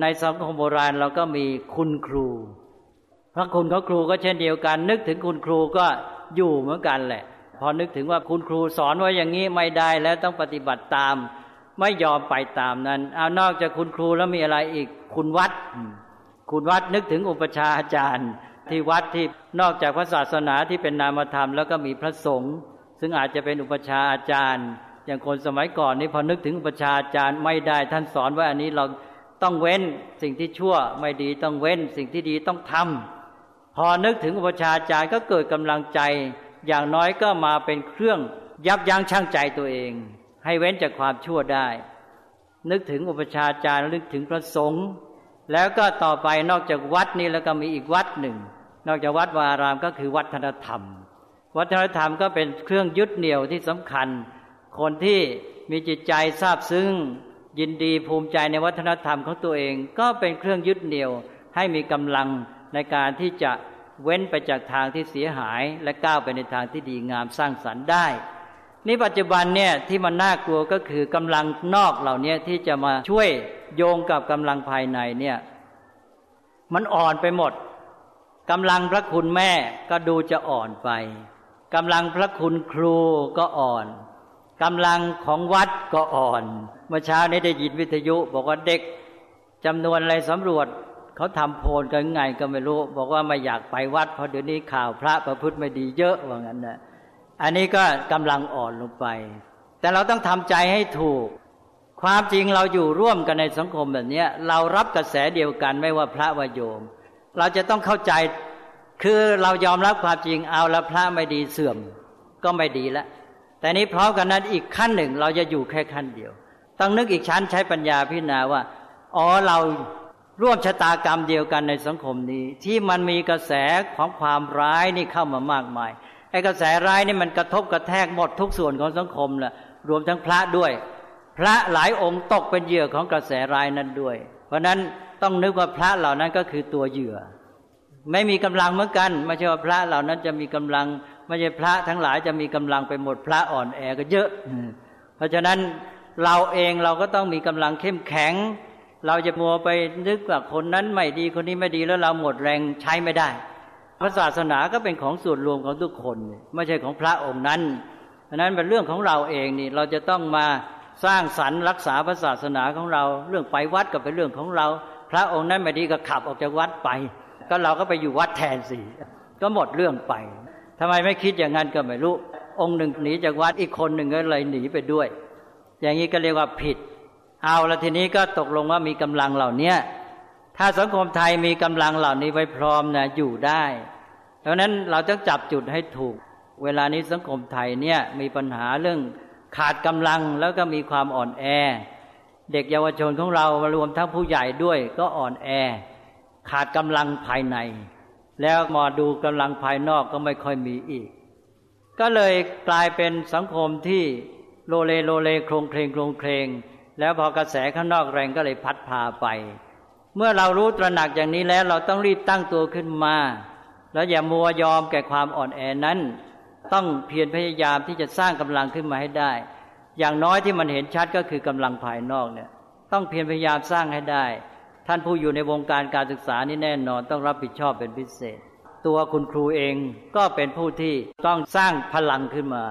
ในสังคมโบราณเราก็มีคุณครูพระคุณของครูก็เช่นเดียวกันนึกถึงคุณครูก็อยู่เหมือนกันแหละพอนึกถึงว่าคุณครูสอนว่าอย่างนี้ไม่ได้แล้วต้องปฏิบัติตามไม่ยอมไปตามนั้นเอานอกจากคุณครูแล้วมีอะไรอีกคุณวัดนึกถึงอุปชฌาย์อาจารย์ที่วัดที่นอกจากพระศาสนาที่เป็นนามธรรมแล้วก็มีพระสงฆ์ซึ่งอาจจะเป็นอุปชฌาย์อาจารย์อย่างคนสมัยก่อนนี่พอนึกถึงอุปชฌาย์อาจารย์ไม่ได้ท่านสอนว่าอันนี้เราต้องเว้นสิ่งที่ชั่วไม่ดีต้องเว้นสิ่งที่ดีต้องทำพอนึกถึงอุปชฌาย์อาจารย์ก็เกิดกำลังใจอย่างน้อยก็มาเป็นเครื่องยับยั้งชั่งใจตัวเองให้เว้นจากความชั่วได้นึกถึงอุปชฌาย์อาจารย์นึกถึงพระสงฆ์แล้วก็ต่อไปนอกจากวัดนี้แล้วก็มีอีกวัดหนึ่งนอกจากวัดวาอารามก็คือวัฒนธรรมวัฒนธรรมก็เป็นเครื่องยึดเหนี่ยวที่สำคัญคนที่มีจิตใจซาบซึ้งยินดีภูมิใจในวัฒนธรรมของตัวเองก็เป็นเครื่องยึดเหนี่ยวให้มีกำลังในการที่จะเว้นไปจากทางที่เสียหายและก้าวไปในทางที่ดีงามสร้างสรรค์ได้นี่ปัจจุบันเนี่ยที่มันน่ากลัวก็คือกำลังนอกเหล่านี้ที่จะมาช่วยโยงกับกำลังภายในเนี่ยมันอ่อนไปหมดกำลังพระคุณแม่ก็ดูจะอ่อนไปกำลังพระคุณครูก็อ่อนกำลังของวัดก็อ่อนเมื่อเช้านี้ได้ยินวิทยุบอกว่าเด็กจำนวนอะไรสำรวจเขาทำโพลกันไงก็ไม่รู้บอกว่าไม่อยากไปวัดเพราะเดี๋ยวนี้ข่าวพระประพฤติไม่ดีเยอะว่างั้นนะอันนี้ก็กำลังอ่อนลงไปแต่เราต้องทำใจให้ถูกความจริงเราอยู่ร่วมกันในสังคมแบบนี้เรารับกระแสเดียวกันไม่ว่าพระว่าโยมเราจะต้องเข้าใจคือเรายอมรับความจริงเอาละพระไม่ดีเสื่อมก็ไม่ดีละแต่นี้พร้อมกันนั้นอีกขั้นหนึ่งเราจะอยู่แค่ขั้นเดียวต้องนึกอีกชั้นใช้ปัญญาพิจารณาว่าอ๋อเราร่วมชะตากรรมเดียวกันในสังคมนี้ที่มันมีกระแสของความร้ายนี่เข้ามามากมายไอ้กระแสร้ายนี่มันกระทบกระแทกหมดทุกส่วนของสังคมแหละรวมทั้งพระด้วยพระหลายองค์ตกเป็นเหยื่อของกระแสร้ายนั้นด้วยเพราะนั้นต้องนึกว่าพระเหล่านั้นก็คือตัวเหยื่อไม่มีกำลังเหมือนกันไม่ใช่ว่าพระเหล่านั้นจะมีกำลังไม่ใช่พระทั้งหลายจะมีกำลังไปหมดพระอ่อนแอก็เยอะเพราะฉะนั้นเราเองเราก็ต้องมีกำลังเข้มแข็งเราจะมัวไปนึกว่าคนนั้นไม่ดีคนนี้ไม่ดีแล้วเราหมดแรงใช้ไม่ได้พระศาสนาก็เป็นของส่วนรวมของทุกคนไม่ใช่ของพระองค์นั้นเพราะฉะนั้นเป็นเรื่องของเราเองนี่เราจะต้องมาสร้างสรรค์รักษาพระศาสนาของเราเรื่องไปวัดก็เป็นเรื่องของเราพระองค์นั้นไม่ดีก็ขับออกจากวัดไปก็เราก็ไปอยู่วัดแทนสิก็หมดเรื่องไปทำไมไม่คิดอย่างนั้นก็ไม่รู้องค์หนึ่งหนีจากวัดอีกคนหนึ่งก็เลยหนีไปด้วยอย่างนี้ก็เรียกว่าผิดเอาละทีนี้ก็ตกลงว่ามีกำลังเหล่านี้ถ้าสังคมไทยมีกำลังเหล่านี้ไว้พร้อมนะอยู่ได้ดังนั้นเราต้องจับจุดให้ถูกเวลานี้สังคมไทยเนี่ยมีปัญหาเรื่องขาดกำลังแล้วก็มีความอ่อนแอเด็กเยาวชนของเรารวมทั้งผู้ใหญ่ด้วยก็อ่อนแอขาดกำลังภายในแล้วมาดูกำลังภายนอกก็ไม่ค่อยมีอีกก็เลยกลายเป็นสังคมที่โลเลโลเลโครงเคลงโครงเคลงแล้วพอกระแสข้างนอกแรงก็เลยพัดพาไปเมื่อเรารู้ตระหนักอย่างนี้แล้วเราต้องรีบตั้งตัวขึ้นมาแล้วอย่ามัวยอมแก่ความอ่อนแอนั้นต้องเพียรพยายามที่จะสร้างกำลังขึ้นมาให้ได้อย่างน้อยที่มันเห็นชัดก็คือกำลังภายนอกเนี่ยต้องเพียรพยายามสร้างให้ได้ท่านผู้อยู่ในวงการการศึกษานี่แน่นอนต้องรับผิดชอบเป็นพิเศษตัวคุณครูเองก็เป็นผู้ที่ต้องสร้างพลังขึ้นมา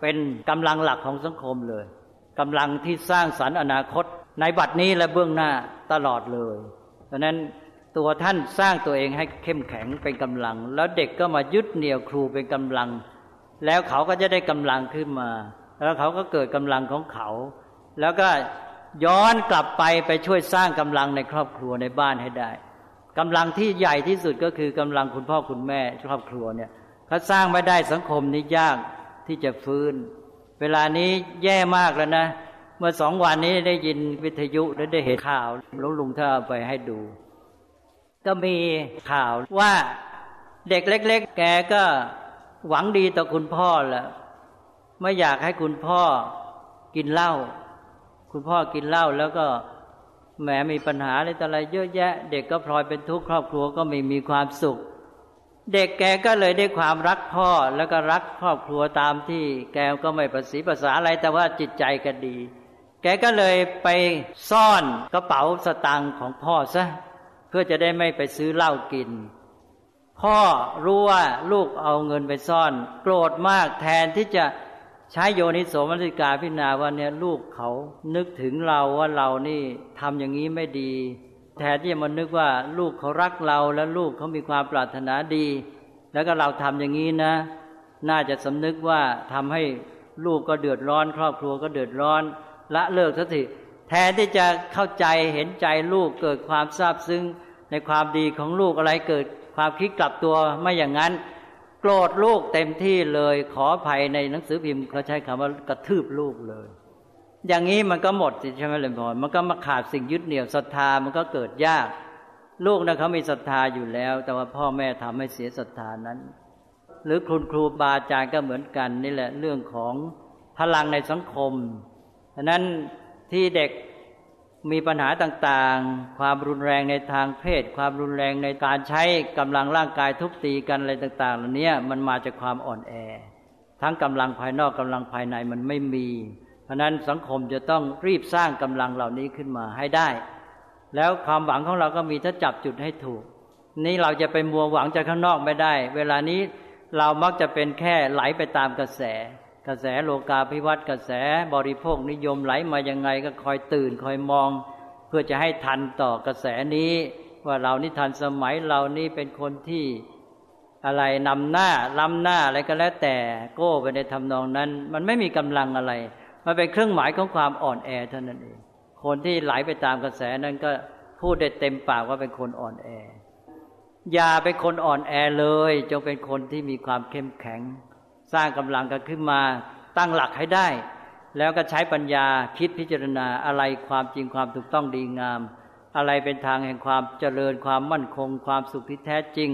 เป็นกำลังหลักของสังคมเลยกำลังที่สร้างสรรค์อนาคตในบัดนี้และเบื้องหน้าตลอดเลยดังนั้นตัวท่านสร้างตัวเองให้เข้มแข็งเป็นกำลังแล้วเด็กก็มายึดเหนี่ยวครูเป็นกำลังแล้วเขาก็จะได้กำลังขึ้นมาแล้วเขาก็เกิดกำลังของเขาแล้วก็ย้อนกลับไปช่วยสร้างกำลังในครอบครัวในบ้านให้ได้กำลังที่ใหญ่ที่สุดก็คือกำลังคุณพ่อคุณแม่ครอบครัวเนี่ยถ้าสร้างไม่ได้สังคมนี้ยากที่จะฟื้นเวลานี้แย่มากแล้วนะเมื่อ2วันนี้ได้ยินวิทยุและได้เห็นข่าวลุงท่าไปให้ดูก็มีข่าวว่าเด็กเล็กๆแกก็ หวังดีต่อคุณพ่อแหละไม่อยากให้คุณพ่อกินเหล้าคุณพ่อกินเหล้าแล้วก็แหมมีปัญหาอะไรต่ออะไรเยอะแยะเด็กก็พลอยเป็นทุกข์ครอบครัวก็ไม่มีความสุขเด็กแกก็เลยได้ความรักพ่อแล้วก็รักครอบครัวตามที่แกก็ไม่ประสีภาษาอะไรแต่ว่าจิตใจก็ดีแกก็เลยไปซ่อนกระเป๋าสตางค์ของพ่อซะเพื่อจะได้ไม่ไปซื้อเหล้ากินพ่อรู้ว่าลูกเอาเงินไปซ่อนโกรธมากแทนที่จะใช้โยนิโสมนสิการพิจารณาว่าเนี่ยลูกเขานึกถึงเราว่าเรานี่ทำอย่างนี้ไม่ดีแทนที่จะมานึกว่าลูกเขารักเราและลูกเขามีความปรารถนาดีแล้วก็เราทำอย่างนี้นะน่าจะสำนึกว่าทำให้ลูกก็เดือดร้อนครอบครัวก็เดือดร้อนละเลิกซะทีแทนที่จะเข้าใจเห็นใจลูกเกิดความซาบซึ้งในความดีของลูกอะไรเกิดความคิดกลับตัวไม่อย่างนั้นโกรธลูกเต็มที่เลยขออภัยในหนังสือพิมพ์เขาใช้คำว่ากระทืบลูกเลยอย่างนี้มันก็หมดใช่ไหมเลยพอมันก็มาขาดสิ่งยึดเหนี่ยวศรัทธามันก็เกิดยากลูกนะเขามีศรัทธาอยู่แล้วแต่ว่าพ่อแม่ทำให้เสียศรัทธานั้นหรือคุณครูบาอาจารย์ก็เหมือนกันนี่แหละเรื่องของพลังในสังคมฉะนั้นที่เด็กมีปัญหาต่างๆความรุนแรงในทางเพศความรุนแรงในการใช้กำลังร่างกายทุบตีกันอะไรต่างๆเหล่านี้มันมาจากความอ่อนแอทั้งกำลังภายนอกกำลังภายในมันไม่มีเพราะนั้นสังคมจะต้องรีบสร้างกำลังเหล่านี้ขึ้นมาให้ได้แล้วความหวังของเราก็มีถ้าจับจุดให้ถูกนี้เราจะไปมัวหวังจากข้างนอกไม่ได้เวลานี้เรามักจะเป็นแค่ไหลไปตามกระแสโลกาภิวัตน์กระแสบริโภคนิยมไหลมายังไงก็คอยตื่นคอยมองเพื่อจะให้ทันต่อกระแสนี้ว่าเรานี่ทันสมัยเรานี่เป็นคนที่อะไรนำหน้าล้ำหน้าอะไรก็แล้วแต่โก้ไปในทำนองนั้นมันไม่มีกำลังอะไรมันเป็นเครื่องหมายของความอ่อนแอเท่านั้นเองคนที่ไหลไปตามกระแสนั้นก็พูดได้เต็มปากว่าเป็นคนอ่อนแออย่าเป็นคนอ่อนแอเลยจงเป็นคนที่มีความเข้มแข็งสร้างกำลังกันขึ้นมาตั้งหลักให้ได้แล้วก็ใช้ปัญญาคิดพิจารณาอะไรความจริงความถูกต้องดีงามอะไรเป็นทางแห่งความเจริญความมั่นคงความสุขที่แท้จริง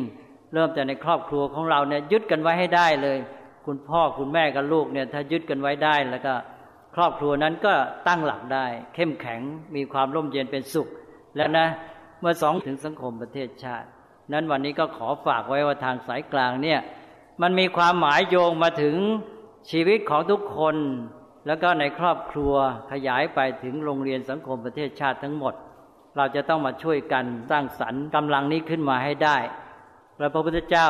เริ่มจากในครอบครัวของเราเนี่ยยึดกันไว้ให้ได้เลยคุณพ่อคุณแม่กับลูกเนี่ยถ้ายึดกันไว้ได้แล้วก็ครอบครัวนั้นก็ตั้งหลักได้เข้มแข็งมีความร่มเย็นเป็นสุขและนะเมื่อสองถึงสังคมประเทศชาตินั้นวันนี้ก็ขอฝากไว้ว่าทางสายกลางเนี่ยมันมีความหมายโยงมาถึงชีวิตของทุกคนแล้วก็ในครอบครัวขยายไปถึงโรงเรียนสังคมประเทศชาติทั้งหมดเราจะต้องมาช่วยกันสร้างสรรค์กำลังนี้ขึ้นมาให้ได้และพระพุทธเจ้า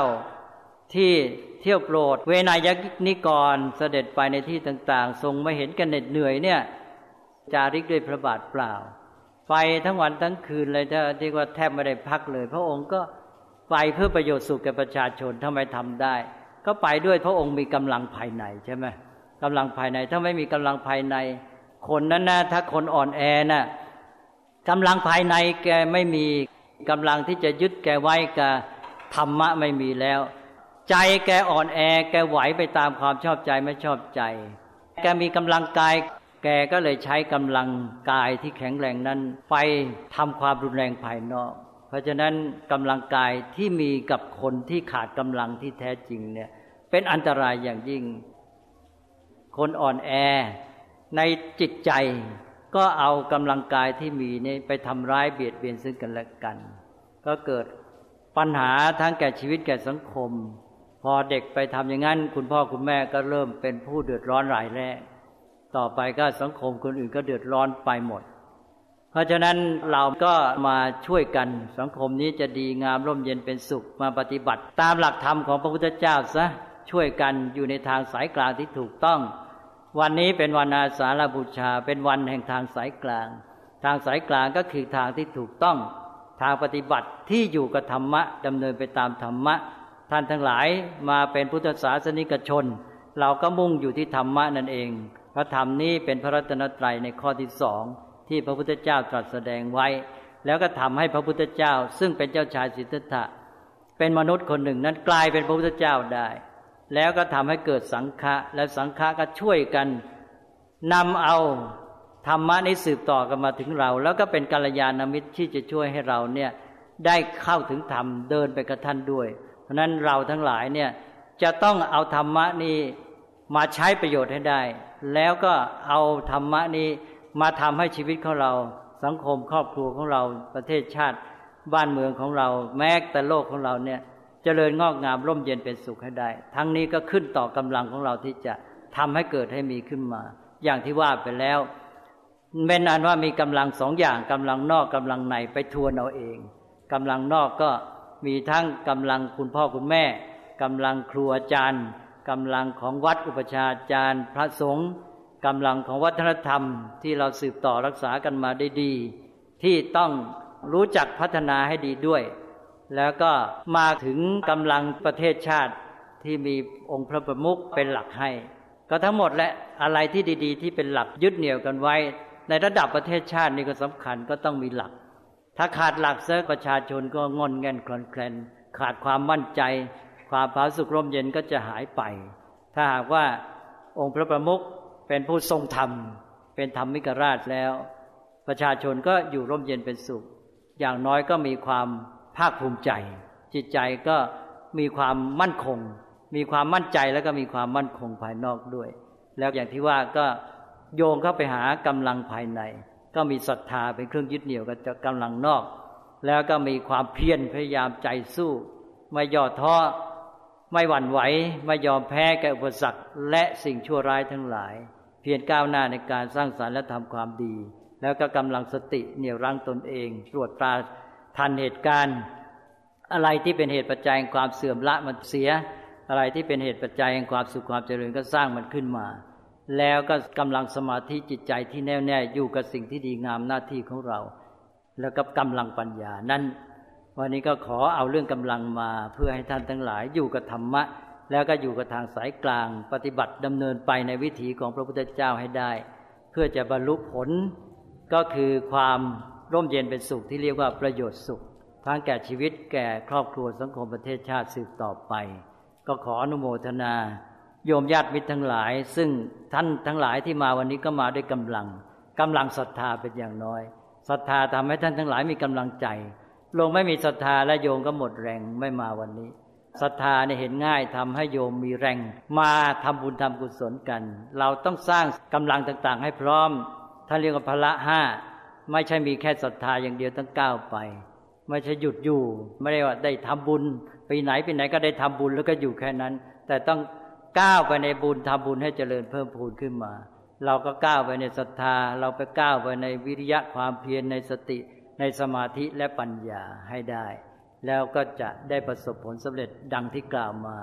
ที่เที่ยวโปรดเวนายนิกรเสด็จไปในที่ต่างๆทรงไม่เห็นกันเหน็ดเหนื่อยเนี่ยจาริกด้วยพระบาทเปล่าไปทั้งวันทั้งคืนเลยเรียกว่าแทบไม่ได้พักเลยพระองค์ก็ไปเพื่อประโยชน์สุขแก่ประชาชนทำไมทำได้ก็ไปด้วยพระองค์มีกำลังภายในใช่ไหมกำลังภายในถ้าไม่มีกำลังภายในคนนั้นนะถ้าคนอ่อนแอน่ะกำลังภายในแกไม่มีกำลังที่จะยึดแกไว้กับธรรมะไม่มีแล้วใจแกอ่อนแอแกไหวไปตามความชอบใจไม่ชอบใจแกมีกำลังกายแกก็เลยใช้กำลังกายที่แข็งแรงนั้นไปทำความรุนแรงภายนอกเพราะฉะนั้นกำลังกายที่มีกับคนที่ขาดกำลังที่แท้จริงเนี่ยเป็นอันตรายอย่างยิ่งคนอ่อนแอในจิตใจก็เอากำลังกายที่มีนี่ไปทำร้ายเบียดเบียนซึ่งกันและกันก็เกิดปัญหาทั้งแก่ชีวิตแก่สังคมพอเด็กไปทำอย่างนั้นคุณพ่อคุณแม่ก็เริ่มเป็นผู้เดือดร้อนรายแรกต่อไปก็สังคมคนอื่นก็เดือดร้อนไปหมดเพราะฉะนั้นเราก็มาช่วยกันสังคมนี้จะดีงามร่มเย็นเป็นสุขมาปฏิบัติตามหลักธรรมของพระพุทธเจ้าซะช่วยกันอยู่ในทางสายกลางที่ถูกต้องวันนี้เป็นวันอาสาฬบูชาเป็นวันแห่งทางสายกลางทางสายกลางก็คือทางที่ถูกต้องทางปฏิบัติที่อยู่กับธรรมะดำเนินไปตามธรรมะท่านทั้งหลายมาเป็นพุทธศาสนิกชนเราก็มุ่งอยู่ที่ธรรมะนั่นเองพระธรรมนี้เป็นพระรัตนตรัยในข้อที่สองที่พระพุทธเจ้าตรัสแสดงไว้แล้วก็ทำให้พระพุทธเจ้าซึ่งเป็นเจ้าชายสิทธัตถะเป็นมนุษย์คนหนึ่งนั้นกลายเป็นพระพุทธเจ้าได้แล้วก็ทำให้เกิดสังฆะและสังฆะก็ช่วยกันนำเอาธรรมะนี้สืบต่อกันมาถึงเราแล้วก็เป็นกัลยาณมิตรที่จะช่วยให้เราเนี่ยได้เข้าถึงธรรมเดินไปกับท่านด้วยเพราะนั้นเราทั้งหลายเนี่ย จะต้องเอาธรรมะนี้มาใช้ประโยชน์ให้ได้แล้วก็เอาธรรมะนี้มาทำให้ชีวิตของเราสังคมครอบครัวของเราประเทศชาติบ้านเมืองของเราแม้แต่โลกของเราเนี่ยเจริญงอกงามร่มเย็นเป็นสุขให้ได้ทั้งนี้ก็ขึ้นต่อกำลังของเราที่จะทำให้เกิดให้มีขึ้นมาอย่างที่ว่าไปแล้วเป็นอันว่ามีกำลังสองอย่างกำลังนอกกำลังในไปทวนเอาเองกำลังนอกก็มีทั้งกำลังคุณพ่อคุณแม่กำลังครูอาจารย์กำลังของวัดอุปชาอาจารย์พระสงฆ์กำลังของวัฒนธรรมที่เราสืบต่อรักษากันมาได้ดีที่ต้องรู้จักพัฒนาให้ดีด้วยแล้วก็มาถึงกำลังประเทศชาติที่มีองค์พระประมุขเป็นหลักให้ก็ทั้งหมดและอะไรที่ดีๆที่เป็นหลักยึดเหนี่ยวกันไว้ในระดับประเทศชาตินี่ก็สำคัญก็ต้องมีหลักถ้าขาดหลักเสียประชาชนก็งอนแงนคลอนแคลนขาดความมั่นใจความผาสุกร่มเย็นก็จะหายไปถ้าหากว่าองค์พระประมุขเป็นผู้ทรงธรรมเป็นธรรมิกราชแล้วประชาชนก็อยู่ร่มเย็นเป็นสุขอย่างน้อยก็มีความภาคภูมิใจจิตใจก็มีความมั่นคงมีความมั่นใจแล้วก็มีความมั่นคงภายนอกด้วยแล้วอย่างที่ว่าก็โยงเข้าไปหากำลังภายในก็มีศรัทธาเป็นเครื่องยึดเหนี่ยวกับกำลังนอกแล้วก็มีความเพียรพยายามใจสู้ไม่ย่อท้อไม่หวั่นไหวไม่ยอมแพ้แก่อุปสรรคและสิ่งชั่วร้ายทั้งหลายเพียรก้าวหน้าในการสร้างสรรค์และทำความดีแล้วก็กำลังสติเหนี่ยวรั้งตนเองตรวจตราทันเหตุการณ์อะไรที่เป็นเหตุปัจจัยแห่งความเสื่อมละมันเสียอะไรที่เป็นเหตุปัจจัยแห่งความสุขความเจริญก็สร้างมันขึ้นมาแล้วก็กำลังสมาธิจิตใจที่แน่วแน่อยู่กับสิ่งที่ดีงามหน้าที่ของเราแล้วก็กำลังปัญญานั้นวันนี้ก็ขอเอาเรื่องกำลังมาเพื่อให้ท่านทั้งหลายอยู่กับธรรมะแล้วก็อยู่กับทางสายกลางปฏิบัติดำเนินไปในวิถีของพระพุทธเจ้าให้ได้เพื่อจะบรรลุผลก็คือความร่มเย็นเป็นสุขที่เรียกว่าประโยชน์สุขทั้งแก่ชีวิตแก่ครอบครัวสังคมประเทศชาติสืบต่อไปก็ขออนุโมทนาโยมญาติมิตรทั้งหลายซึ่งท่านทั้งหลายที่มาวันนี้ก็มาด้วยกำลังศรัทธาเป็นอย่างน้อยศรัทธาทำให้ท่านทั้งหลายมีกำลังใจลงไม่มีศรัทธาและโยมก็หมดแรงไม่มาวันนี้ศรัทธาเนี่ยเห็นง่ายทำให้โยมมีแรงมาทำบุญทำกุศลกันเราต้องสร้างกำลังต่างๆให้พร้อมท่านเรียกว่าพละห้าไม่ใช่มีแค่ศรัทธาอย่างเดียวต้องก้าวไปไม่ใช่หยุดอยู่ไม่ได้ว่าได้ทำบุญไปไหนก็ได้ทำบุญแล้วก็อยู่แค่นั้นแต่ต้องก้าวไปในบุญทำบุญให้เจริญเพิ่มพูนขึ้นมาเราก็ก้าวไปในศรัทธาเราไปก้าวไปในวิริยะความเพียรในสติในสมาธิและปัญญาให้ได้แล้วก็จะได้ประสบผลสำเร็จดังที่กล่าวมา